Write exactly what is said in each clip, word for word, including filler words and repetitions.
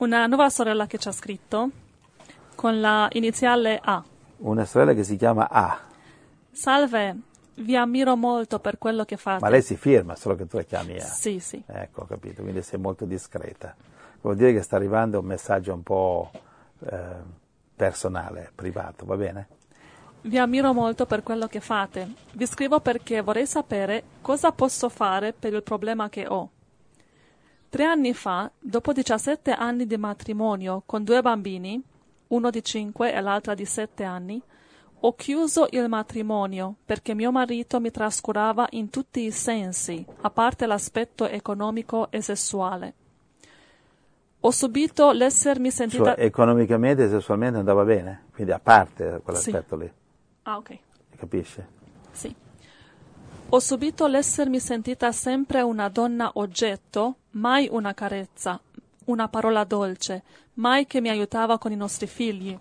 una nuova sorella che ci ha scritto con la iniziale A. Una sorella che si chiama A. Salve, vi ammiro molto per quello che fate. Ma lei si firma, solo che tu la chiami A. Sì, sì. Ecco, ho capito, quindi sei molto discreta. Vuol dire che sta arrivando un messaggio un po' eh, personale, privato, va bene? Vi ammiro molto per quello che fate. Vi scrivo perché vorrei sapere cosa posso fare per il problema che ho. Tre anni fa, dopo diciassette anni di matrimonio con due bambini, uno di cinque e l'altra di sette anni, ho chiuso il matrimonio perché mio marito mi trascurava in tutti i sensi, a parte l'aspetto economico e sessuale. Ho subito l'essermi sentita... Cioè, economicamente e sessualmente andava bene? Quindi a parte quell'aspetto sì. Lì? Ah, ok. Capisci? Sì. Ho subito l'essermi sentita sempre una donna oggetto, mai una carezza, una parola dolce, mai che mi aiutava con i nostri figli.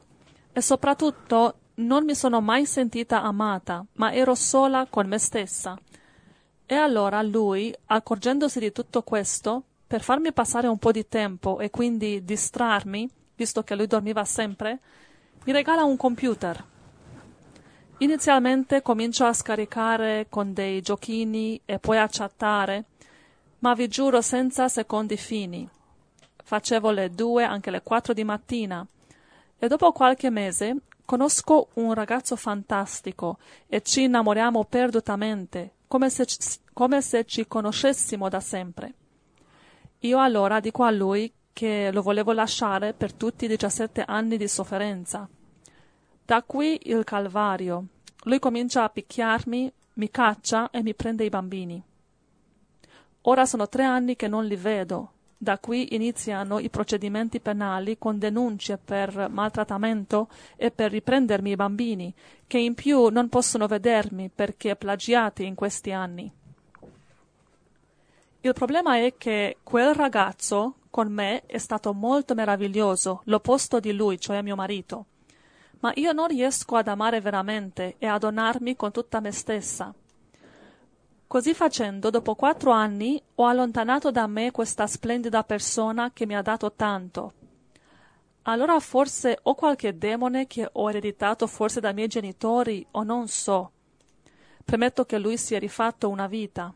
E soprattutto non mi sono mai sentita amata, ma ero sola con me stessa. E allora lui, accorgendosi di tutto questo, per farmi passare un po' di tempo e quindi distrarmi, visto che lui dormiva sempre, mi regala un computer. Inizialmente comincio a scaricare con dei giochini e poi a chattare, ma vi giuro senza secondi fini. Facevo le due, anche le quattro di mattina. E dopo qualche mese conosco un ragazzo fantastico e ci innamoriamo perdutamente, come se, come se ci conoscessimo da sempre. Io allora dico a lui che lo volevo lasciare per tutti i diciassette anni di sofferenza. Da qui il Calvario. Lui comincia a picchiarmi, mi caccia e mi prende i bambini. Ora sono tre anni che non li vedo. Da qui iniziano i procedimenti penali con denunce per maltrattamento e per riprendermi i bambini, che in più non possono vedermi perché plagiati in questi anni. Il problema è che quel ragazzo con me è stato molto meraviglioso, l'opposto di lui, cioè mio marito. Ma io non riesco ad amare veramente e a donarmi con tutta me stessa. Così facendo, dopo quattro anni, ho allontanato da me questa splendida persona che mi ha dato tanto. Allora forse ho qualche demone che ho ereditato forse dai miei genitori o non so. Premetto che lui si è rifatto una vita.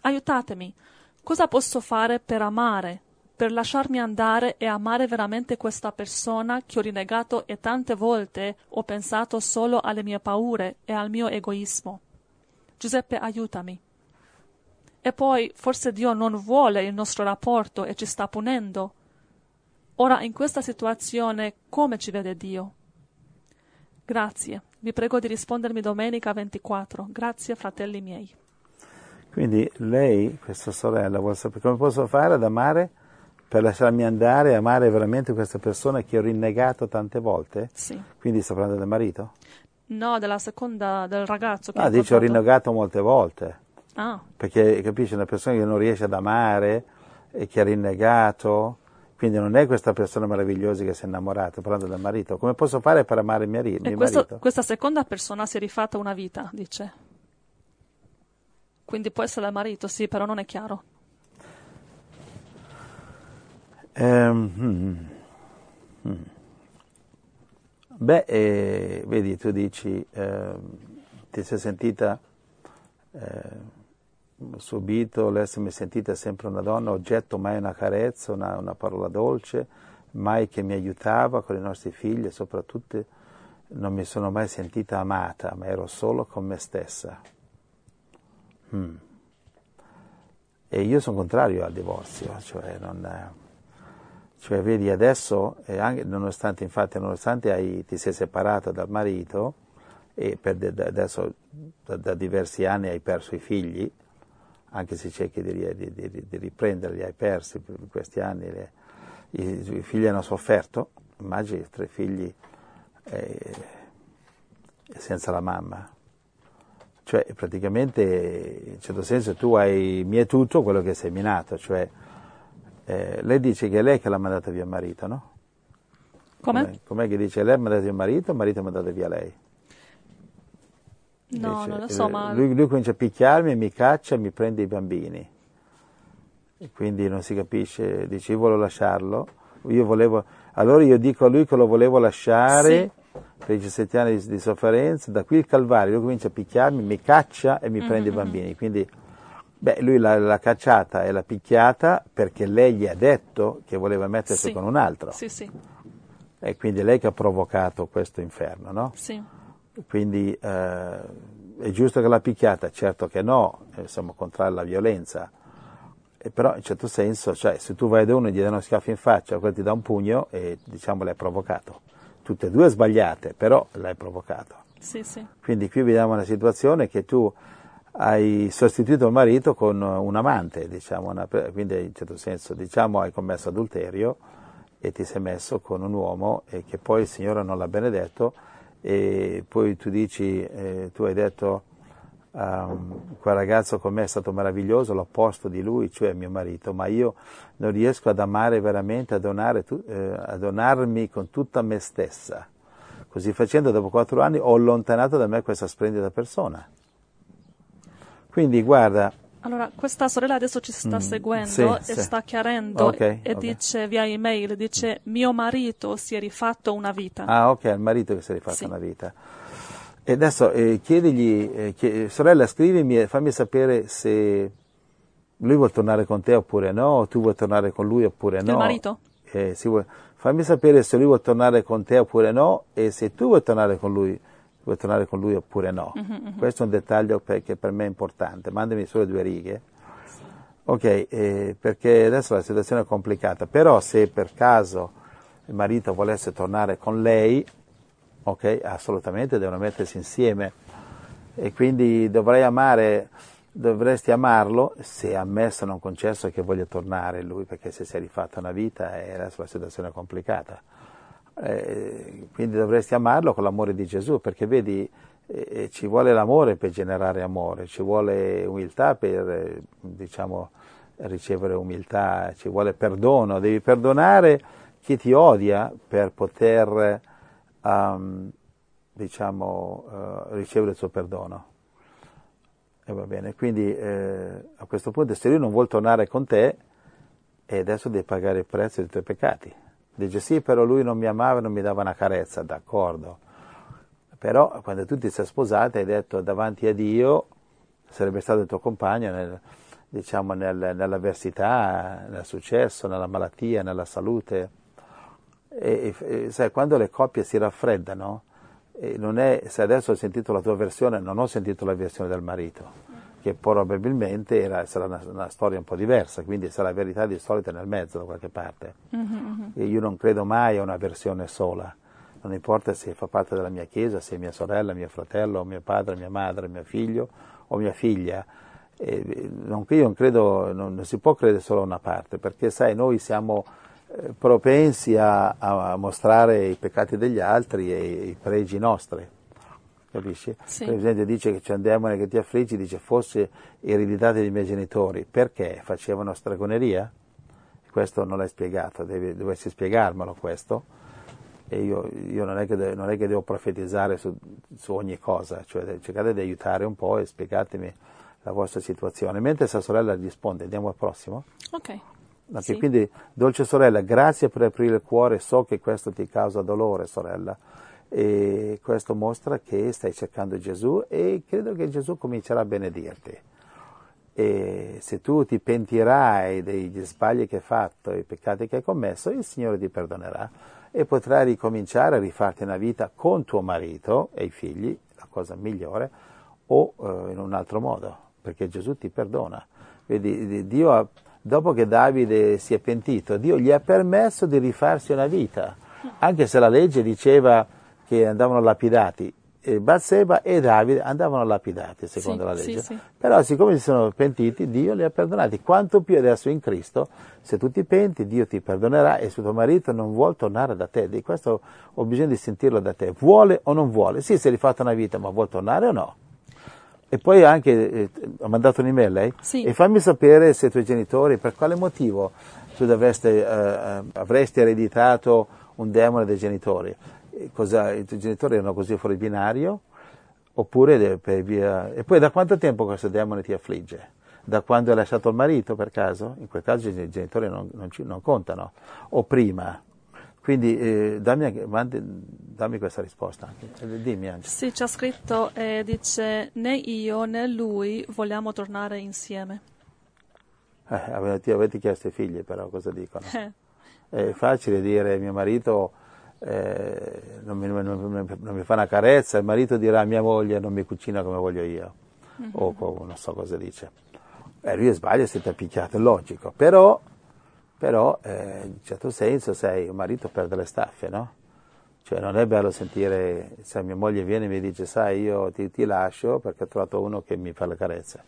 Aiutatemi, cosa posso fare per amare, per lasciarmi andare e amare veramente questa persona che ho rinnegato e tante volte ho pensato solo alle mie paure e al mio egoismo? Giuseppe, aiutami. E poi, forse Dio non vuole il nostro rapporto e ci sta punendo. Ora, in questa situazione, come ci vede Dio? Grazie, vi prego di rispondermi domenica ventiquattro. Grazie, fratelli miei. Quindi lei, questa sorella, vuole sapere come posso fare ad amare, per lasciarmi andare e amare veramente questa persona che ho rinnegato tante volte? Sì. Quindi sta parlando del marito? No, della seconda, del ragazzo. Che ah, dice ho rinnegato molte volte. Ah. Perché, capisci, una persona che non riesce ad amare e che ha rinnegato, quindi non è questa persona meravigliosa che si è innamorata, parlando del marito. Come posso fare per amare il mio, mio e questo, marito? Questa seconda persona si è rifatta una vita, dice. Quindi può essere il marito, sì, però non è chiaro. Um, hmm, hmm. Beh, eh, vedi, tu dici, eh, ti sei sentita, eh, subito, l'essermi sentita sempre una donna, oggetto, mai una carezza, una, una parola dolce, mai che mi aiutava con i nostri figli e soprattutto non mi sono mai sentita amata, ma ero solo con me stessa. Mm. E io sono contrario al divorzio, cioè, non, cioè vedi adesso, eh, anche, nonostante infatti nonostante hai, ti sei separata dal marito e per, da, adesso da, da diversi anni hai perso i figli, anche se cerchi di, di, di, di riprenderli, hai persi in questi anni, le, i, i figli hanno sofferto, immagini tre figli eh, senza la mamma. Cioè praticamente in certo senso tu hai mietuto quello che hai seminato, cioè eh, lei dice che è lei che l'ha mandata via il marito, no? Come? Com'è che dice lei ha mandato via il marito, il marito ha mandato via lei? No, dice, non lo so, eh, ma... Lui, lui comincia a picchiarmi, mi caccia, mi prende i bambini, e quindi non si capisce, dice io voglio lasciarlo, io volevo, allora io dico a lui che lo volevo lasciare sì. per diciassette anni di, di sofferenza, da qui il Calvario, lui comincia a picchiarmi, mi caccia e mi mm-hmm. prende i bambini, quindi beh, lui l'ha, l'ha cacciata e l'ha picchiata perché lei gli ha detto che voleva mettersi sì. con un altro sì, sì. e quindi è lei che ha provocato questo inferno, no? Sì. Quindi eh, è giusto che l'ha picchiata? Certo che no, siamo contrari alla violenza. E però in certo senso, cioè, se tu vai da uno e gli dai uno schiaffo in faccia, quello ti dà un pugno e diciamo l'hai provocato. Tutte e due sbagliate, però l'hai provocato. Sì, sì. Quindi qui vediamo una situazione che tu hai sostituito il marito con un amante, diciamo, una, quindi in certo senso diciamo hai commesso adulterio e ti sei messo con un uomo e che poi il Signore non l'ha benedetto. E poi tu dici, eh, tu hai detto, um, quel ragazzo con me è stato meraviglioso, l'opposto di lui, cioè mio marito, ma io non riesco ad amare veramente, a donare, tu, eh, a donarmi con tutta me stessa. Così facendo, dopo quattro anni ho allontanato da me questa splendida persona. Quindi guarda... Allora, questa sorella adesso ci sta seguendo sì, e sì. sta chiarendo okay, e okay. dice via email, dice mio marito si è rifatto una vita. Ah, ok, è il marito che si è rifatto sì. una vita. E adesso eh, chiedigli, eh, chied... sorella scrivimi e fammi sapere se lui vuol tornare con te oppure no, tu vuoi tornare con lui oppure no. Il marito? Eh, si vuole... Fammi sapere se lui vuol tornare con te oppure no e se tu vuoi tornare con lui. Vuoi tornare con lui oppure no? Uh-huh, uh-huh. Questo è un dettaglio per, che per me è importante. Mandami solo due righe. Sì. Ok, eh, perché adesso la situazione è complicata. Però se per caso il marito volesse tornare con lei, ok, assolutamente devono mettersi insieme. E quindi dovrei amare, dovresti amarlo, se ammesso non concesso che voglia tornare lui, perché se si è rifatta una vita e adesso la situazione è complicata. Eh, quindi dovresti amarlo con l'amore di Gesù, perché vedi eh, ci vuole l'amore per generare amore, ci vuole umiltà per eh, diciamo ricevere umiltà, ci vuole perdono, devi perdonare chi ti odia per poter um, diciamo uh, ricevere il suo perdono. E va bene, quindi eh, a questo punto se lui non vuol tornare con te e adesso devi pagare il prezzo dei tuoi peccati. Dice sì, però lui non mi amava e non mi dava una carezza, d'accordo. Però quando tu ti sei sposata hai detto davanti a Dio sarebbe stato il tuo compagno nel, diciamo, nel, nell'avversità, nel successo, nella malattia, nella salute. E, e sai, quando le coppie si raffreddano, e non è, se adesso ho sentito la tua versione, non ho sentito la versione del marito, che probabilmente era, sarà una, una storia un po' diversa, quindi sarà la verità di solito nel mezzo da qualche parte. Mm-hmm. E io non credo mai a una versione sola, non importa se fa parte della mia chiesa, se è mia sorella, mio fratello, mio padre, mia madre, mio figlio o mia figlia. E non, io non credo, non, non si può credere solo a una parte, perché sai, noi siamo eh, propensi a, a mostrare i peccati degli altri e i pregi nostri. Capisci? Sì. Per esempio dice che c'è un demone che ti affligge, dice fosse ereditato dai miei genitori, perché facevano stregoneria? Questo non l'hai spiegato, devi, dovresti spiegarmelo questo, e io, io non, è che de- non è che devo profetizzare su, su ogni cosa, cioè cercate di aiutare un po' e spiegatemi la vostra situazione. Mentre sa sorella risponde, andiamo al prossimo? Ok. Anche sì. Quindi, dolce sorella, grazie per aprire il cuore, so che questo ti causa dolore, sorella. E questo mostra che stai cercando Gesù e credo che Gesù comincerà a benedirti. E se tu ti pentirai degli sbagli che hai fatto, i peccati che hai commesso, il Signore ti perdonerà e potrai ricominciare a rifarti una vita con tuo marito e i figli, la cosa migliore, o eh, in un altro modo, perché Gesù ti perdona. Vedi, Dio ha, dopo che Davide si è pentito, Dio gli ha permesso di rifarsi una vita, anche se la legge diceva che andavano lapidati, e Batseba e Davide andavano lapidati secondo sì, la legge, sì, sì. Però siccome si sono pentiti Dio li ha perdonati, quanto più adesso in Cristo, se tu ti penti Dio ti perdonerà e se tuo marito non vuole tornare da te, di questo ho bisogno di sentirlo da te, vuole o non vuole, sì si è rifatta una vita ma vuole tornare o no? E poi anche, eh, ha mandato un'email lei? Sì. E fammi sapere se i tuoi genitori, per quale motivo tu dovresti, eh, avresti ereditato un demone dei genitori. Cosa, i tuoi genitori erano così fuori binario oppure per via, e poi da quanto tempo questo demone ti affligge? da quando hai lasciato il marito, per caso? In quel caso i genitori non, non, ci, non contano, o prima. Quindi eh, dammi, dammi questa risposta, dimmi Angela. Sì, c'è scritto, eh, dice, né io né lui vogliamo tornare insieme. Eh, avete, avete chiesto ai figli però cosa dicono. Eh. È facile dire mio marito eh, non, mi, non, non, non mi fa una carezza, il marito dirà mia moglie non mi cucina come voglio io, mm-hmm. o, o non so cosa dice. Eh, lui sbaglia se ti ha picchiato, è logico, però... Però eh, in un certo senso sei un marito perde le staffe, no? Cioè non è bello sentire, se mia moglie viene e mi dice sai io ti, ti lascio perché ho trovato uno che mi fa le carezze.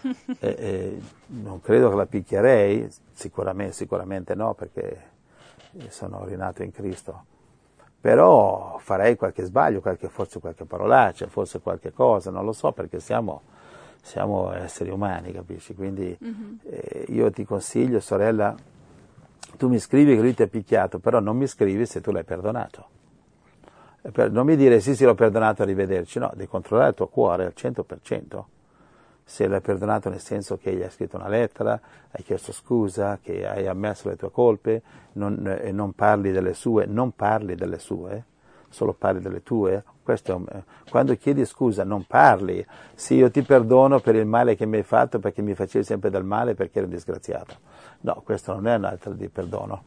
e, e non credo che la picchierei, sicuramente, sicuramente no, perché sono rinato in Cristo. Però farei qualche sbaglio, qualche, forse qualche parolaccia, forse qualche cosa, non lo so, perché siamo... siamo esseri umani, capisci? Quindi mm-hmm. eh, io ti consiglio, sorella, tu mi scrivi che lui ti ha picchiato, però non mi scrivi se tu l'hai perdonato. Per, non mi dire sì, sì, l'ho perdonato, arrivederci. No, devi controllare il tuo cuore al cento per cento. Se l'hai perdonato nel senso che gli hai scritto una lettera, hai chiesto scusa, che hai ammesso le tue colpe, non, e non parli delle sue, non parli delle sue, solo parli delle tue. Questo è un, quando chiedi scusa non parli, sì io ti perdono per il male che mi hai fatto perché mi facevi sempre del male perché ero disgraziato. No, questo non è un'altra di perdono.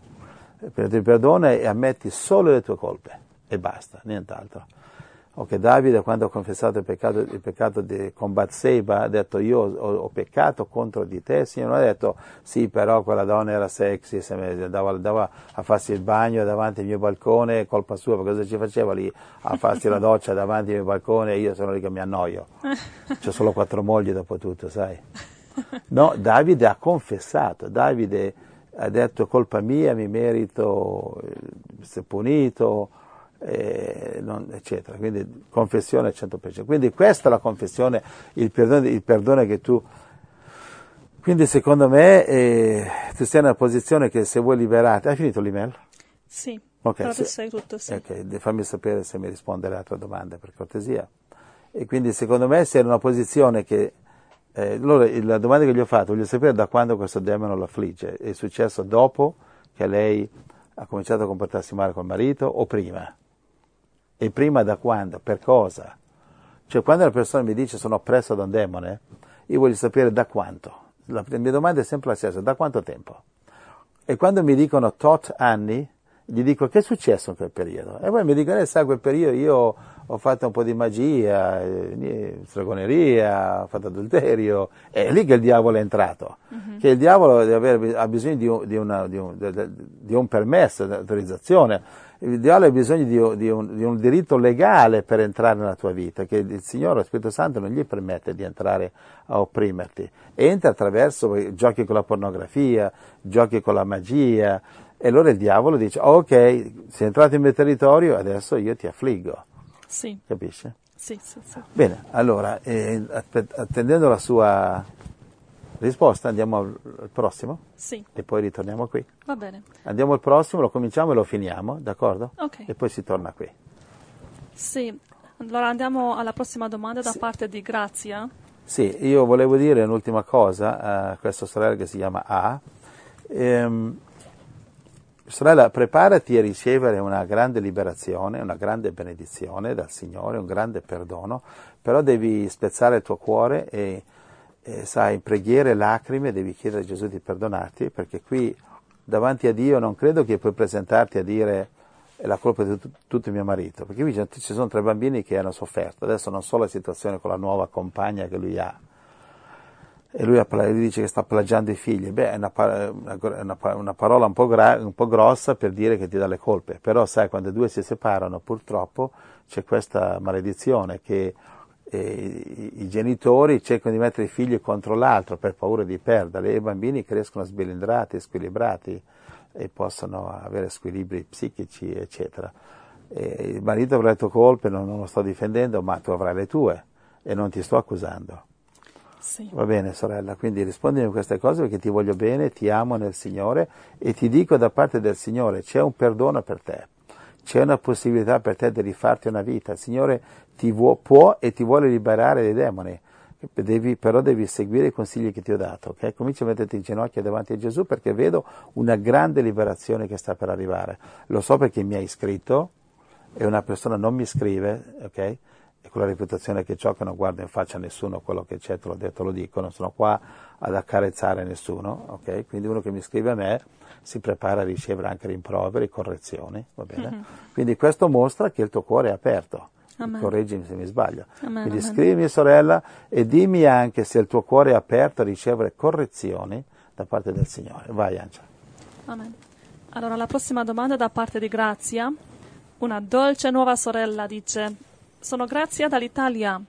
Ti perdono e ammetti solo le tue colpe e basta, nient'altro. Ok, Davide quando ha confessato il peccato, il peccato di, con Batseba ha detto io ho, ho peccato contro di te, Signore, ha detto sì però quella donna era sexy, se andava, andava a farsi il bagno davanti al mio balcone, colpa sua, perché cosa ci faceva lì a farsi la doccia davanti al mio balcone e io sono lì che mi annoio, c'ho solo quattro mogli dopo tutto, sai. No, Davide ha confessato, Davide ha detto colpa mia, mi merito, se punito, E non, eccetera, quindi confessione al cento per cento. Quindi questa è la confessione, il perdono, il perdono che tu. Quindi secondo me eh, tu sei in una posizione che se vuoi liberarti. Hai finito l'email? Sì. Okay, però se, sei tutto sì. Okay, fammi sapere se mi risponde alla tua domanda per cortesia. E quindi secondo me sei in una posizione che eh, allora la domanda che gli ho fatto, voglio sapere da quando questo demone lo affligge. È successo dopo che lei ha cominciato a comportarsi male col marito o prima? E prima da quando? Per cosa? Cioè quando una persona mi dice sono oppresso da un demone, io voglio sapere da quanto. La mia domanda è sempre la stessa, da quanto tempo? E quando mi dicono tot anni, gli dico che è successo in quel periodo? E poi mi dicono, eh, sai, quel periodo io ho fatto un po' di magia, eh, stregoneria, ho fatto adulterio, è lì che il diavolo è entrato. Mm-hmm. Che il diavolo deve avere, ha bisogno di un, di una, di un, di un permesso, di autorizzazione. Il diavolo ha bisogno di un, di, un, di un diritto legale per entrare nella tua vita, che il Signore, lo Spirito Santo, non gli permette di entrare a opprimerti. Entra attraverso giochi con la pornografia, giochi con la magia, e allora il diavolo dice, ok, sei entrato in mio territorio, adesso io ti affliggo. Sì. Capisci? Sì, sì, sì. Bene, allora, eh, attendendo la sua risposta, andiamo al prossimo? Sì. E poi ritorniamo qui? Va bene. Andiamo al prossimo, lo cominciamo e lo finiamo, d'accordo? Ok. E poi si torna qui. Sì, allora andiamo alla prossima domanda da sì. parte di Grazia. Sì, io volevo dire un'ultima cosa a questa sorella che si chiama A. Ehm, sorella, preparati a ricevere una grande liberazione, una grande benedizione dal Signore, un grande perdono, però devi spezzare il tuo cuore e... Eh, sai, in preghiere, lacrime, devi chiedere a Gesù di perdonarti, perché qui davanti a Dio non credo che puoi presentarti a dire è la colpa di t- tutto mio marito, perché qui ci sono tre bambini che hanno sofferto, adesso non so la situazione con la nuova compagna che lui ha, e lui, ha, lui dice che sta plagiando i figli, beh è una, una, una parola un po', gra- un po' grossa per dire che ti dà le colpe, però sai, quando i due si separano purtroppo c'è questa maledizione che E i genitori cercano di mettere i figli contro l'altro per paura di perderli e i bambini crescono sbilindrati, squilibrati e possono avere squilibri psichici, eccetera. E il marito avrà le tue colpe, non, non lo sto difendendo, ma tu avrai le tue e non ti sto accusando. Sì. Va bene, sorella, quindi rispondimi a queste cose perché ti voglio bene, ti amo nel Signore e ti dico da parte del Signore c'è un perdono per te. C'è una possibilità per te di rifarti una vita. Il Signore ti vuo, può e ti vuole liberare dai demoni. Devi, però devi seguire i consigli che ti ho dato, ok? Comincia a metterti in ginocchio davanti a Gesù, perché vedo una grande liberazione che sta per arrivare. Lo so perché mi hai iscritto, e una persona non mi scrive, ok? E con la reputazione che ho, che non guardo in faccia a nessuno quello che c'è, te l'ho detto, lo dico, non sono qua ad accarezzare nessuno, ok? Quindi uno che mi scrive a me si prepara a ricevere anche rimproveri, correzioni, va bene? Mm-hmm. Quindi questo mostra che il tuo cuore è aperto. Correggimi se mi sbaglio. Amen, quindi amen. Scrivimi, sorella, e dimmi anche se il tuo cuore è aperto a ricevere correzioni da parte del Signore. Vai, Ancia. Amen. Allora, la prossima domanda è da parte di Grazia. Una dolce nuova sorella dice: sono Grazia dall'Italia.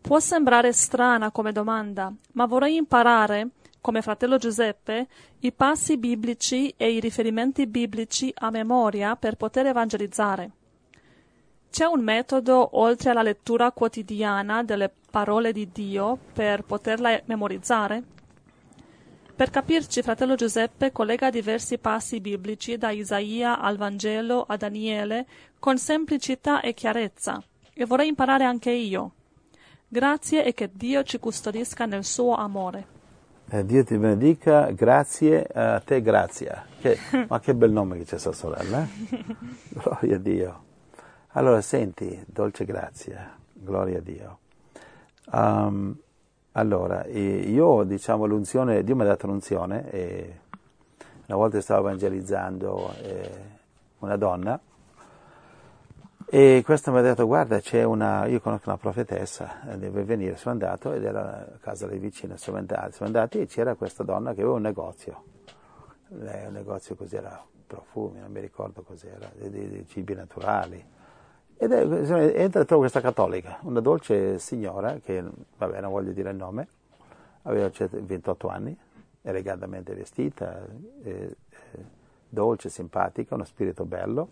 Può sembrare strana come domanda, ma vorrei imparare, come fratello Giuseppe, i passi biblici e i riferimenti biblici a memoria per poter evangelizzare. C'è un metodo, oltre alla lettura quotidiana delle parole di Dio, per poterla memorizzare? Per capirci, fratello Giuseppe collega diversi passi biblici, da Isaia al Vangelo a Daniele, con semplicità e chiarezza, e vorrei imparare anche io. Grazie, e che Dio ci custodisca nel suo amore. Eh, Dio ti benedica, grazie a te, Grazia. Che, ma che bel nome che c'è sta sorella, eh? Gloria a Dio. Allora, senti, dolce Grazia, gloria a Dio. Um, allora, io, diciamo, l'unzione, Dio mi ha dato l'unzione, e una volta stavo evangelizzando eh, una donna, e questa mi ha detto: guarda, c'è una, io conosco una profetessa, deve venire. Sono andato, ed era a casa lì vicino, siamo andati, siamo andati, e c'era questa donna che aveva un negozio, lei un negozio cos'era, profumi, non mi ricordo cos'era, dei, dei cibi naturali. Ed è entrata questa cattolica, una dolce signora che, vabbè, non voglio dire il nome, aveva ventotto anni, elegantemente vestita, eh, eh, dolce, simpatica, uno spirito bello,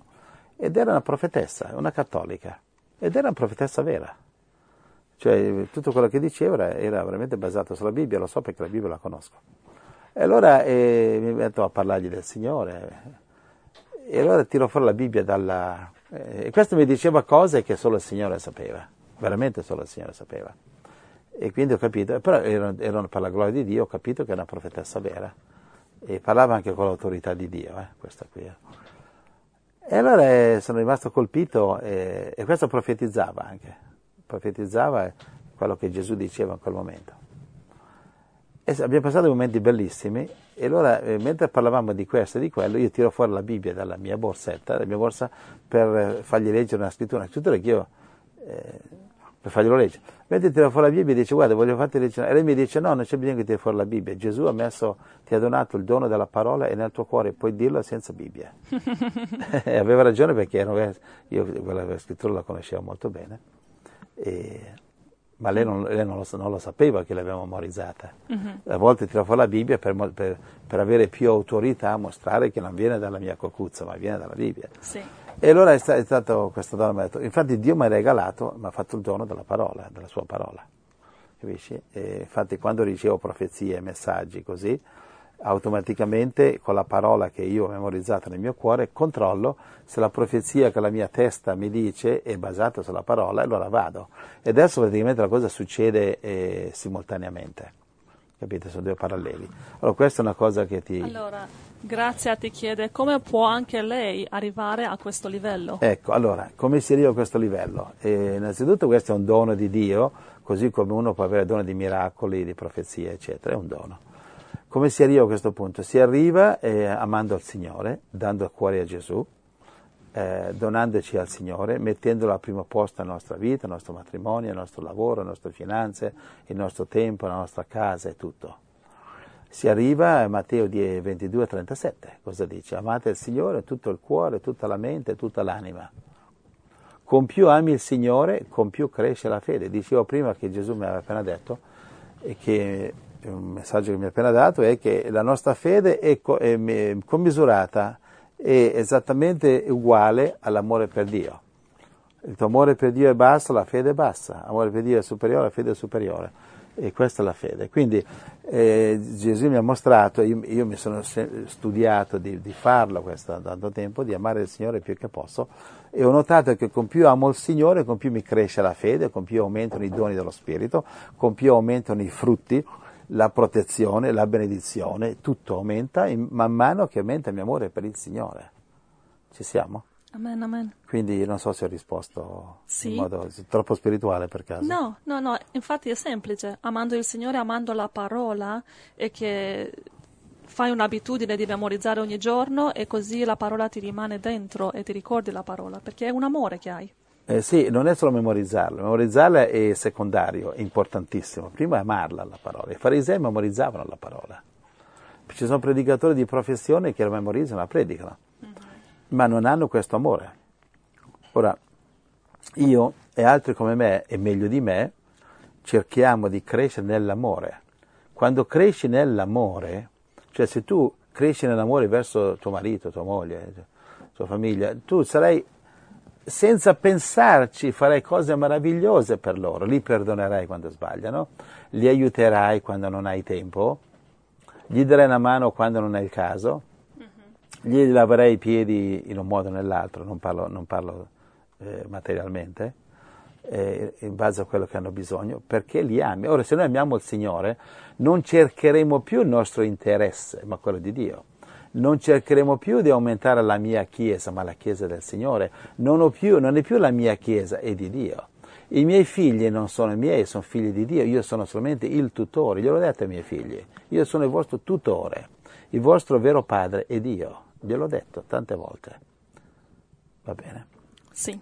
ed era una profetessa, una cattolica, ed era una profetessa vera. Cioè, tutto quello che diceva era veramente basato sulla Bibbia, lo so perché la Bibbia la conosco. E allora eh, mi metto a parlargli del Signore, e allora tiro fuori la Bibbia dalla... E questo mi diceva cose che solo il Signore sapeva, veramente solo il Signore sapeva. E quindi ho capito, però erano, erano per la gloria di Dio, ho capito che era una profetessa vera. E parlava anche con l'autorità di Dio, eh, questa qui. E allora sono rimasto colpito, e, e questo profetizzava anche, profetizzava quello che Gesù diceva in quel momento. E abbiamo passato momenti bellissimi, e allora mentre parlavamo di questo e di quello, io tiro fuori la Bibbia dalla mia borsetta, dalla mia borsa, per fargli leggere una scrittura, una scrittura che io, eh, per farglielo leggere. Mentre tiro fuori la Bibbia, dice: guarda, voglio farti leggere. E lei mi dice: no, non c'è bisogno che tiri fuori la Bibbia, Gesù ha messo, ti ha donato il dono della parola, e nel tuo cuore puoi dirlo senza Bibbia. E aveva ragione, perché non, io quella scrittura la conoscevo molto bene. E... ma lei, non, lei non, lo, non lo sapeva che l'aveva memorizzata. Uh-huh. A volte tira fuori la Bibbia per, per, per avere più autorità, a mostrare che non viene dalla mia cocuzza, ma viene dalla Bibbia. Sì. E allora è stato, questa donna mi ha detto: infatti Dio mi ha regalato, mi ha fatto il dono della parola, della sua parola. Capisci? E infatti quando ricevo profezie, messaggi così, automaticamente con la parola che io ho memorizzato nel mio cuore controllo se la profezia che la mia testa mi dice è basata sulla parola, e allora vado. E adesso praticamente la cosa succede eh, simultaneamente, capite? Sono due paralleli. Allora questa è una cosa che ti... Allora, Grazia ti chiede come può anche lei arrivare a questo livello. Ecco, allora, come si arriva a questo livello? Eh, innanzitutto questo è un dono di Dio, così come uno può avere dono di miracoli, di profezie, eccetera, è un dono. Come si arriva a questo punto? Si arriva eh, amando il Signore, dando il cuore a Gesù, eh, donandoci al Signore, mettendolo al primo posto nella nostra vita, il nostro matrimonio, il nostro lavoro, le nostre finanze, il nostro tempo, la nostra casa e tutto. Si arriva a Matteo ventidue, trentasette, cosa dice? Amate il Signore tutto il cuore, tutta la mente, tutta l'anima. Con più ami il Signore, con più cresce la fede. Dicevo prima che Gesù mi aveva appena detto eh, che... un messaggio che mi ha appena dato è che la nostra fede è commisurata, è esattamente uguale all'amore per Dio. Il tuo amore per Dio è basso, la fede è bassa; l'amore per Dio è superiore, la fede è superiore. E questa è la fede. Quindi eh, Gesù mi ha mostrato, io, io mi sono studiato di, di farlo questo tanto tempo, di amare il Signore più che posso, e ho notato che con più amo il Signore, con più mi cresce la fede, con più aumentano i doni dello Spirito, con più aumentano i frutti, la protezione, la benedizione, tutto aumenta man mano che aumenta il mio amore per il Signore. Ci siamo? Amen, amen. Quindi non so se ho risposto sì. in modo troppo spirituale per caso. No, no, no, infatti è semplice, amando il Signore, amando la parola, e che fai un'abitudine di memorizzare ogni giorno, e così la parola ti rimane dentro e ti ricordi la parola, perché è un amore che hai. Eh sì, non è solo memorizzarla, memorizzarla è secondario, è importantissimo, prima è amarla la parola. I farisei memorizzavano la parola, ci sono predicatori di professione che la memorizzano, la predicano, ma non hanno questo amore. Ora, io e altri come me e meglio di me cerchiamo di crescere nell'amore. Quando cresci nell'amore, cioè se tu cresci nell'amore verso tuo marito, tua moglie, tua famiglia, tu sarai, senza pensarci, farai cose meravigliose per loro. Li perdonerai quando sbagliano, li aiuterai quando non hai tempo, gli darai una mano quando non è il caso, gli laverei i piedi in un modo o nell'altro, non parlo, non parlo eh, materialmente, eh, in base a quello che hanno bisogno, perché li ami. Ora, se noi amiamo il Signore, non cercheremo più il nostro interesse, ma quello di Dio. Non cercheremo più di aumentare la mia Chiesa, ma la Chiesa del Signore. Non ho più, non è più la mia Chiesa, è di Dio. I miei figli non sono i miei, sono figli di Dio. Io sono solamente il tutore, glielo ho detto ai miei figli. Io sono il vostro tutore, il vostro vero padre è Dio. Gliel'ho detto tante volte. Va bene? Sì.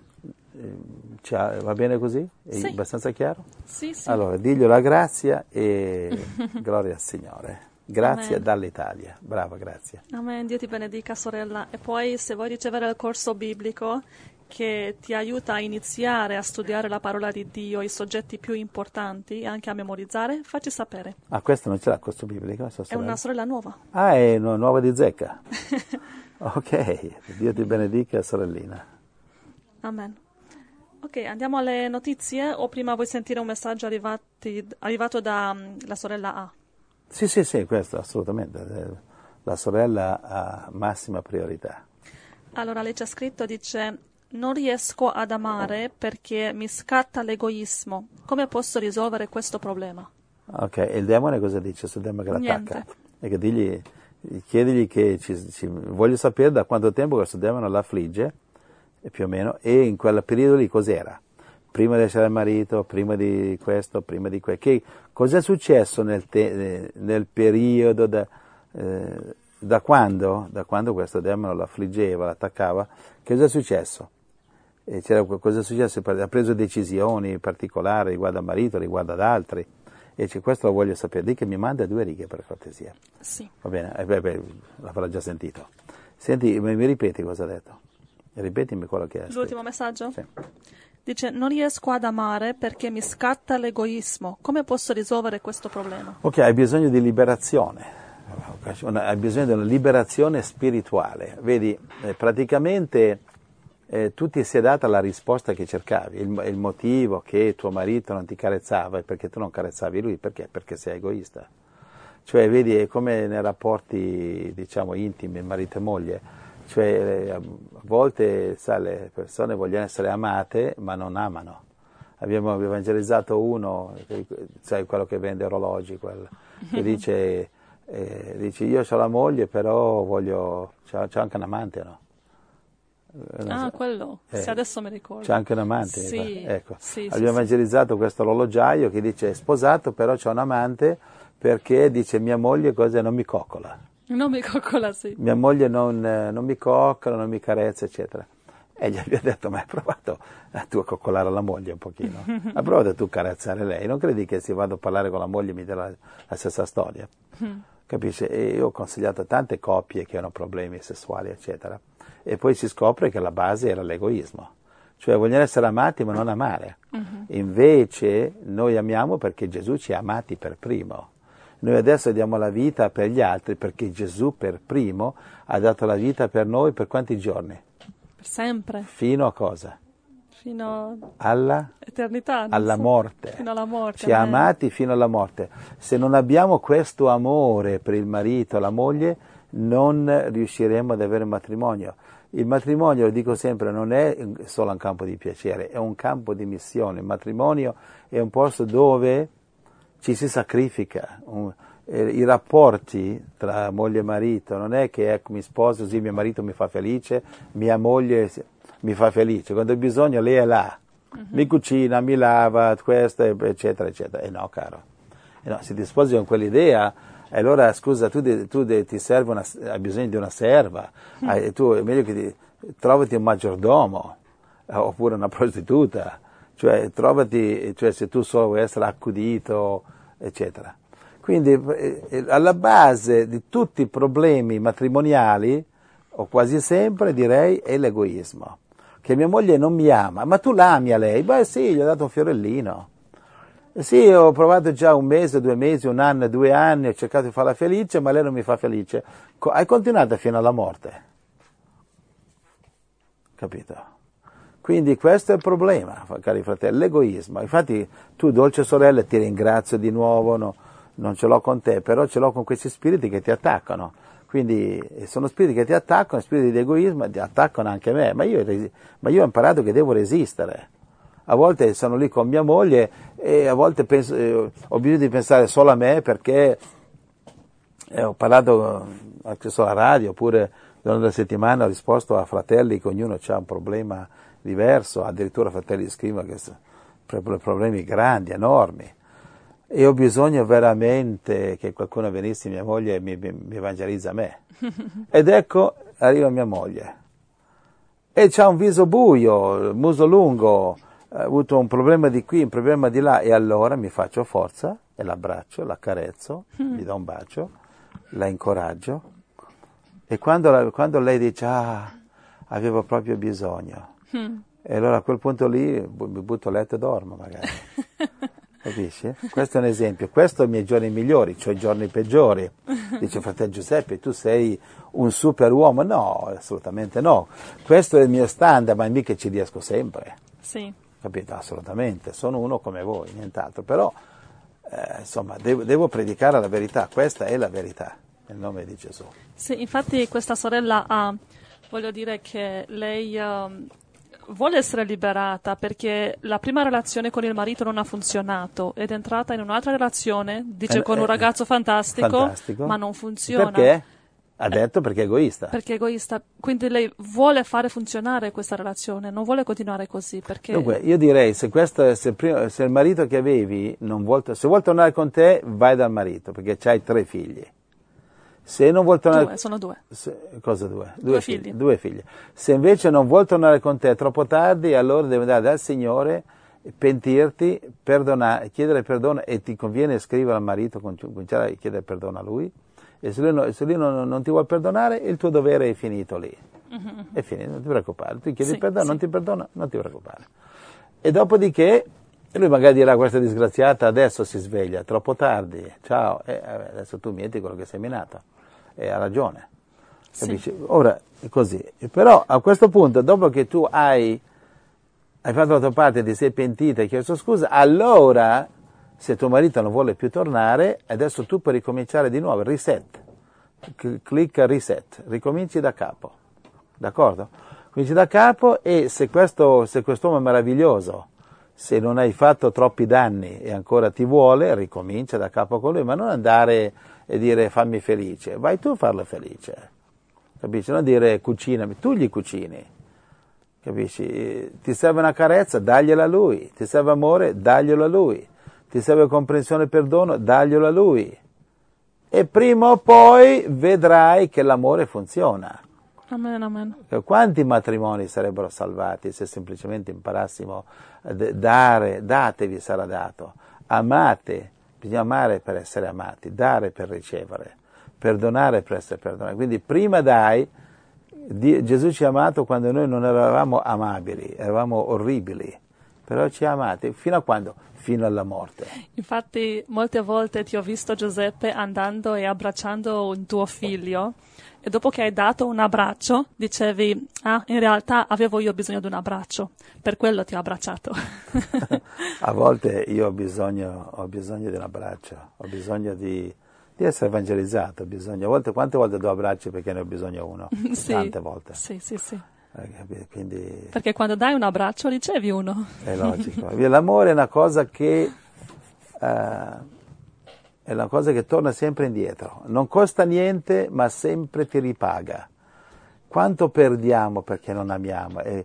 Cioè, va bene così? È sì. abbastanza chiaro? Sì, sì. Allora, diglio la grazia e gloria al Signore. Grazie dall'Italia. Brava, grazie. Amen. Dio ti benedica, sorella. E poi, se vuoi ricevere il corso biblico che ti aiuta a iniziare a studiare la parola di Dio, i soggetti più importanti, e anche a memorizzare, facci sapere. Ah, questa non ce l'ha, questo biblico? È una sorella nuova. Ah, è una nuova di zecca. Ok, Dio ti benedica, sorellina. Amen. Ok, andiamo alle notizie, o prima vuoi sentire un messaggio arrivati, arrivato dalla sorella A? Sì, sì, sì, questo assolutamente. La sorella ha massima priorità. Allora, lei ci ha scritto, dice: non riesco ad amare perché mi scatta l'egoismo. Come posso risolvere questo problema? Ok, e il demone cosa dice sul demone che l'attacca? Niente. E che digli, chiedigli che ci, ci, voglio sapere da quanto tempo questo demone l'affligge, più o meno, e in quel periodo lì cos'era? Prima di essere marito, prima di questo, prima di quel. Che cos'è successo nel, te, nel periodo da... Eh, Da quando? Da quando questo demone lo affliggeva, l'attaccava, che cosa è successo? E c'era, cosa è successo? Ha preso decisioni particolari riguardo al marito, riguardo ad altri, e dice, questo lo voglio sapere. Dì che mi manda due righe per cortesia. Sì. Va bene, eh, beh, beh, l'avrà già sentito. Senti, mi, mi ripeti cosa ha detto? Ripetimi quello che è. L'ultimo messaggio? Sì. Dice, non riesco ad amare perché mi scatta l'egoismo. Come posso risolvere questo problema? Ok, hai bisogno di liberazione. Una, hai bisogno di una liberazione spirituale. Vedi, eh, praticamente eh, tu ti sei data la risposta che cercavi. Il, il motivo che tuo marito non ti carezzava è perché tu non carezzavi lui. Perché? Perché sei egoista. Cioè, vedi, è come nei rapporti, diciamo, intimi, marito e moglie. Cioè, a volte, sai, le persone vogliono essere amate, ma non amano. Abbiamo evangelizzato uno, sai, quello che vende orologi, quel, che dice... E dici, io ho la moglie, però voglio. C'ho anche un amante, no? Non ah, so. Quello, eh, se adesso mi ricordo. C'è anche un amante, sì, ecco. Sì, abbiamo sì, evangelizzato sì. questo orologiaio che dice: è sposato, però c'ho un amante perché dice mia moglie cosa non mi coccola. Non mi coccola, sì. Mia moglie non, non mi coccola, non mi carezza, eccetera. E gli abbiamo detto, ma hai provato a tu a coccolare la moglie un pochino? Hai provato a tu carezzare lei? Non credi che se vado a parlare con la moglie mi dirà la, la stessa storia? Capisce? E io ho consigliato a tante coppie che hanno problemi sessuali, eccetera, e poi si scopre che la base era l'egoismo, cioè vogliono essere amati ma non amare. Uh-huh. Invece noi amiamo perché Gesù ci ha amati per primo. Noi adesso diamo la vita per gli altri perché Gesù per primo ha dato la vita per noi per quanti giorni? Per sempre. Fino a cosa? fino alla eternità, alla morte. Fino alla morte. Si è amati fino alla morte. Se non abbiamo questo amore per il marito, la moglie, non riusciremo ad avere un matrimonio. Il matrimonio, lo dico sempre, non è solo un campo di piacere, è un campo di missione. Il matrimonio è un posto dove ci si sacrifica. I rapporti tra moglie e marito non è che ecco, mi sposo così mio marito mi fa felice, mia moglie mi fa felice, quando ho bisogno lei è là, uh-huh. mi cucina, mi lava, questo, eccetera, eccetera. E no, caro, e no, se ti sposi con quell'idea, allora scusa, tu, de, tu de, ti serve una, hai bisogno di una serva, uh-huh. hai, tu è meglio che ti, trovati un maggiordomo, eh, oppure una prostituta, cioè trovati, cioè se tu solo vuoi essere accudito, eccetera. Quindi eh, alla base di tutti i problemi matrimoniali, o quasi sempre, direi, è l'egoismo. Che mia moglie non mi ama, ma tu l'ami a lei? Beh sì, gli ho dato un fiorellino. Sì, ho provato già un mese, due mesi, un anno, due anni, ho cercato di farla felice, ma lei non mi fa felice. Hai continuato fino alla morte. Capito? Quindi questo è il problema, cari fratelli, l'egoismo. Infatti tu, dolce sorella, ti ringrazio di nuovo, no? Non ce l'ho con te, però ce l'ho con questi spiriti che ti attaccano. Quindi sono spiriti che ti attaccano, spiriti di egoismo, ti attaccano anche me. Ma io, ma io ho imparato che devo resistere. A volte sono lì con mia moglie e a volte penso, eh, ho bisogno di pensare solo a me perché eh, ho parlato anche sulla radio, oppure durante la settimana ho risposto a fratelli che ognuno ha un problema diverso, addirittura fratelli scrivono che sono problemi grandi, enormi. E ho bisogno veramente che qualcuno venisse, mia moglie, e mi, mi, mi evangelizza a me. Ed ecco, arriva mia moglie. E c'ha un viso buio, il muso lungo, ha avuto un problema di qui, un problema di là. E allora mi faccio forza e l'abbraccio, l'accarezzo, gli do un bacio, la incoraggio. E quando, la, quando lei dice, ah, avevo proprio bisogno. E allora a quel punto lì mi butto a letto e dormo magari. Capisci? Questo è un esempio, questo è i miei giorni migliori, cioè i giorni peggiori. Dice fratello Giuseppe, tu sei un super uomo? No, assolutamente no. Questo è il mio standard, ma è mica ci riesco sempre. Sì. Capito? Assolutamente, sono uno come voi, nient'altro. Però, eh, insomma, devo, devo predicare la verità, questa è la verità, nel nome di Gesù. Sì, infatti questa sorella ha, voglio dire che lei... Um... vuole essere liberata perché la prima relazione con il marito non ha funzionato ed è entrata in un'altra relazione, dice, eh, con un ragazzo fantastico, fantastico, ma non funziona. Perché? Ha detto perché è egoista. Perché è egoista. Quindi lei vuole fare funzionare questa relazione, non vuole continuare così. Perché... Dunque, io direi, se, questo, se, prima, se il marito che avevi, non vuol, se vuol tornare con te, vai dal marito perché hai tre figli. Se non vuol tornare... Due, sono due. Se, cosa due? Due, due figli. figli. Due figli. Se invece non vuol tornare con te troppo tardi, allora devi andare dal Signore, pentirti, perdonare, chiedere perdono, e ti conviene scrivere al marito, cominciare a chiedere perdono a lui, e se lui, no, se lui non, non ti vuol perdonare, il tuo dovere è finito lì. Mm-hmm. È finito, non ti preoccupare. Tu chiedi sì, perdono, sì. non ti perdona, non ti preoccupare. E dopodiché... E lui magari dirà, questa disgraziata adesso si sveglia, troppo tardi, ciao, eh, adesso tu mieti quello che sei minato, e ha ragione. Capisci? Sì. Ora è così, però a questo punto, dopo che tu hai, hai fatto la tua parte, ti sei pentita e chiesto scusa, allora se tuo marito non vuole più tornare, adesso tu puoi ricominciare di nuovo, reset, clicca reset, ricominci da capo, d'accordo? Cominci da capo e se questo, se quest'uomo è meraviglioso, se non hai fatto troppi danni e ancora ti vuole, ricomincia da capo con lui, ma non andare e dire fammi felice, vai tu a farlo felice, capisci? Non dire cucinami, tu gli cucini, capisci? Ti serve una carezza, dagliela a lui, ti serve amore, daglielo a lui, ti serve comprensione e perdono, daglielo a lui, e prima o poi vedrai che l'amore funziona. Amen, amen. Quanti matrimoni sarebbero salvati se semplicemente imparassimo a dare, datevi sarà dato, amate, bisogna amare per essere amati, dare per ricevere, perdonare per essere perdonati. Quindi prima dai, Gesù ci ha amato quando noi non eravamo amabili, eravamo orribili, però ci ha amati, fino a quando? Fino alla morte. Infatti molte volte ti ho visto, Giuseppe, andando e abbracciando un tuo figlio, e dopo che hai dato un abbraccio dicevi, ah, in realtà avevo io bisogno di un abbraccio, per quello ti ho abbracciato. A volte io ho bisogno, ho bisogno di un abbraccio, ho bisogno di, di essere evangelizzato, ho bisogno, a volte, quante volte do abbracci perché ne ho bisogno uno? Sì, tante volte. Sì, sì, sì. Quindi, perché quando dai un abbraccio ricevi uno. È logico. L'amore è una cosa che uh, è una cosa che torna sempre indietro, non costa niente ma sempre ti ripaga. Quanto perdiamo perché non amiamo, e,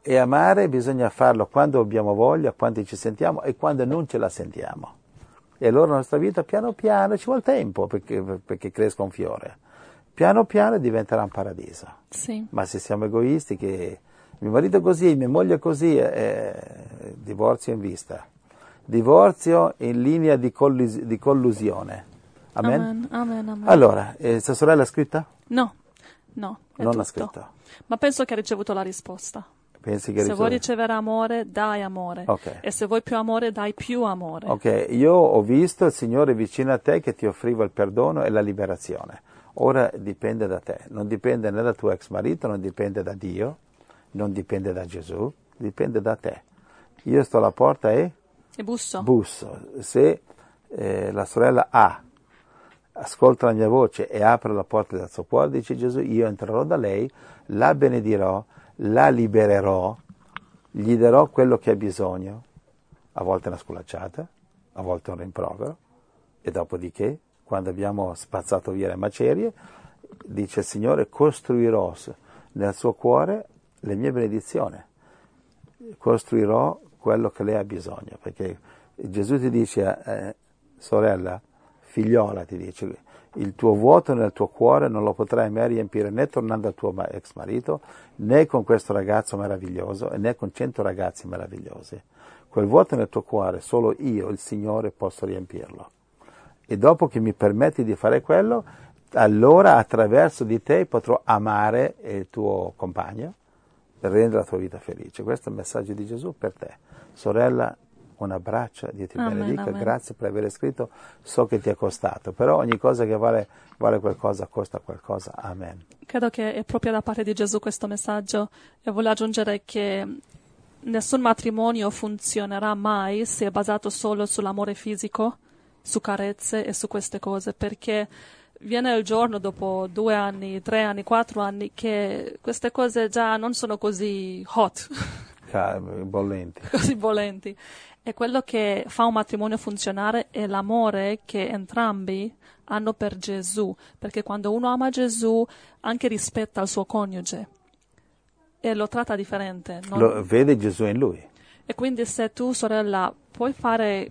e amare bisogna farlo quando abbiamo voglia, quando ci sentiamo e quando non ce la sentiamo, e allora la nostra vita piano piano, ci vuole tempo perché, perché cresca un fiore, piano piano diventerà un paradiso. Sì. Ma se siamo egoisti, che mio marito così, mia moglie così, eh, divorzio in vista. Divorzio in linea di, collus- di collusione. Amen? Amen, amen, amen. Allora, eh, sua sorella ha scritta? No, no. Non ha scritto. Ma penso che ha ricevuto la risposta. Pensi che se riceve... vuoi ricevere amore, dai amore. Okay. E se vuoi più amore, dai più amore. Ok, io ho visto il Signore vicino a te che ti offriva il perdono e la liberazione. Ora dipende da te, non dipende né da tuo ex marito, non dipende da Dio, non dipende da Gesù, dipende da te. Io sto alla porta e... E busso. Busso. Se eh, la sorella A ascolta la mia voce e apre la porta del suo cuore, dice Gesù, io entrerò da lei, la benedirò, la libererò, gli darò quello che ha bisogno, a volte una sculacciata, a volte un rimprovero, e dopodiché, quando abbiamo spazzato via le macerie, dice il Signore, costruirò nel suo cuore le mie benedizioni, costruirò quello che lei ha bisogno, perché Gesù ti dice, eh, sorella, figliola, ti dice, il tuo vuoto nel tuo cuore non lo potrai mai riempire né tornando al tuo ex marito, né con questo ragazzo meraviglioso, né con cento ragazzi meravigliosi. Quel vuoto nel tuo cuore solo io, il Signore, posso riempirlo. E dopo che mi permetti di fare quello, allora attraverso di te potrò amare il tuo compagno e rendere la tua vita felice. Questo è il messaggio di Gesù per te. Sorella, un abbraccio, Dio ti amen, benedica, amen. Grazie per aver scritto, so che ti è costato, però ogni cosa che vale, vale qualcosa, costa qualcosa. Amen. Credo che è proprio da parte di Gesù questo messaggio, e voglio aggiungere che nessun matrimonio funzionerà mai se è basato solo sull'amore fisico, su carezze e su queste cose, perché viene il giorno dopo due anni, tre anni, quattro anni che queste cose già non sono così hot, bollenti. Così bollenti. E quello che fa un matrimonio funzionare è l'amore che entrambi hanno per Gesù, perché quando uno ama Gesù anche rispetta il suo coniuge e lo tratta differente. Non... Lo vede Gesù in lui. E quindi se tu, sorella, puoi fare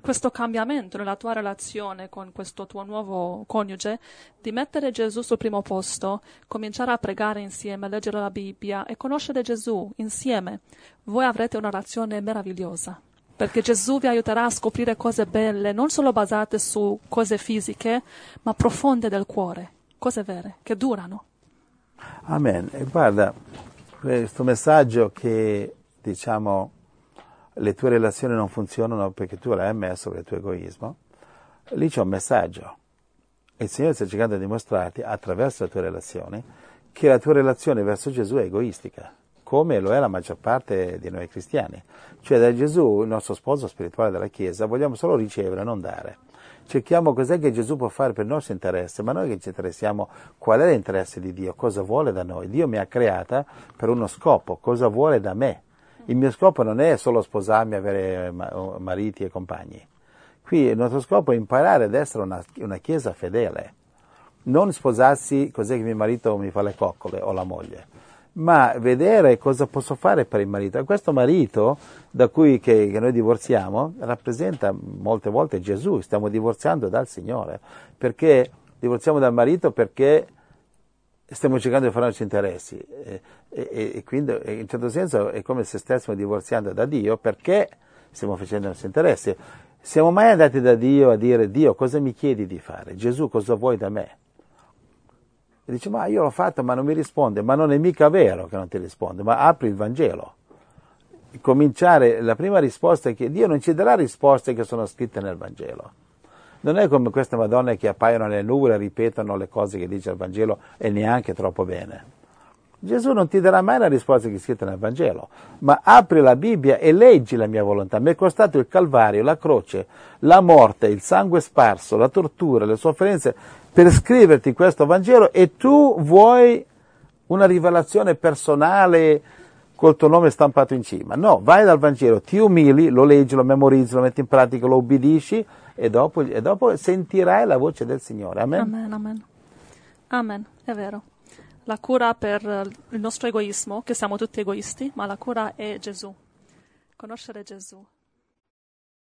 questo cambiamento nella tua relazione con questo tuo nuovo coniuge, di mettere Gesù sul primo posto, cominciare a pregare insieme, a leggere la Bibbia e conoscere Gesù insieme, voi avrete una relazione meravigliosa, perché Gesù vi aiuterà a scoprire cose belle, non solo basate su cose fisiche, ma profonde del cuore, cose vere, che durano. Amen. E guarda, questo messaggio che, diciamo, le tue relazioni non funzionano perché tu l'hai ammesso, per il tuo egoismo, lì c'è un messaggio. Il Signore sta cercando di dimostrarti, attraverso le tue relazioni, che la tua relazione verso Gesù è egoistica, come lo è la maggior parte di noi cristiani. Cioè da Gesù, il nostro sposo spirituale della Chiesa, vogliamo solo ricevere, non dare. Cerchiamo cos'è che Gesù può fare per il nostro interesse, ma noi che ci interessiamo qual è l'interesse di Dio, cosa vuole da noi. Dio mi ha creata per uno scopo, cosa vuole da me. Il mio scopo non è solo sposarmi, avere mariti e compagni. Qui il nostro scopo è imparare ad essere una, una chiesa fedele. Non sposarsi così che mio marito mi fa le coccole o la moglie, ma vedere cosa posso fare per il marito. E questo marito da cui che, che noi divorziamo rappresenta molte volte Gesù. Stiamo divorziando dal Signore. Perché divorziamo dal marito? Perché stiamo cercando di fare i nostri interessi e, e, e quindi in un certo senso è come se stessimo divorziando da Dio, perché stiamo facendo i nostri interessi. Siamo mai andati da Dio a dire, Dio, cosa mi chiedi di fare? Gesù, cosa vuoi da me? E dice, ma io l'ho fatto ma non mi risponde. Ma non è mica vero che non ti risponde, ma apri il Vangelo. Cominciare, la prima risposta è che Dio non ci darà risposte che sono scritte nel Vangelo. Non è come queste madonne che appaiono nelle nuvole e ripetono le cose che dice il Vangelo e neanche troppo bene. Gesù non ti darà mai la risposta che è scritta nel Vangelo, ma apri la Bibbia e leggi la mia volontà. Mi è costato il Calvario, la croce, la morte, il sangue sparso, la tortura, le sofferenze per scriverti questo Vangelo, e tu vuoi una rivelazione personale col tuo nome stampato in cima. No, vai dal Vangelo, ti umili, lo leggi, lo memorizzi, lo metti in pratica, lo ubbidisci e dopo, e dopo sentirai la voce del Signore. Amen. Amen, amen. Amen, è vero. La cura per il nostro egoismo, che siamo tutti egoisti, ma la cura è Gesù, conoscere Gesù.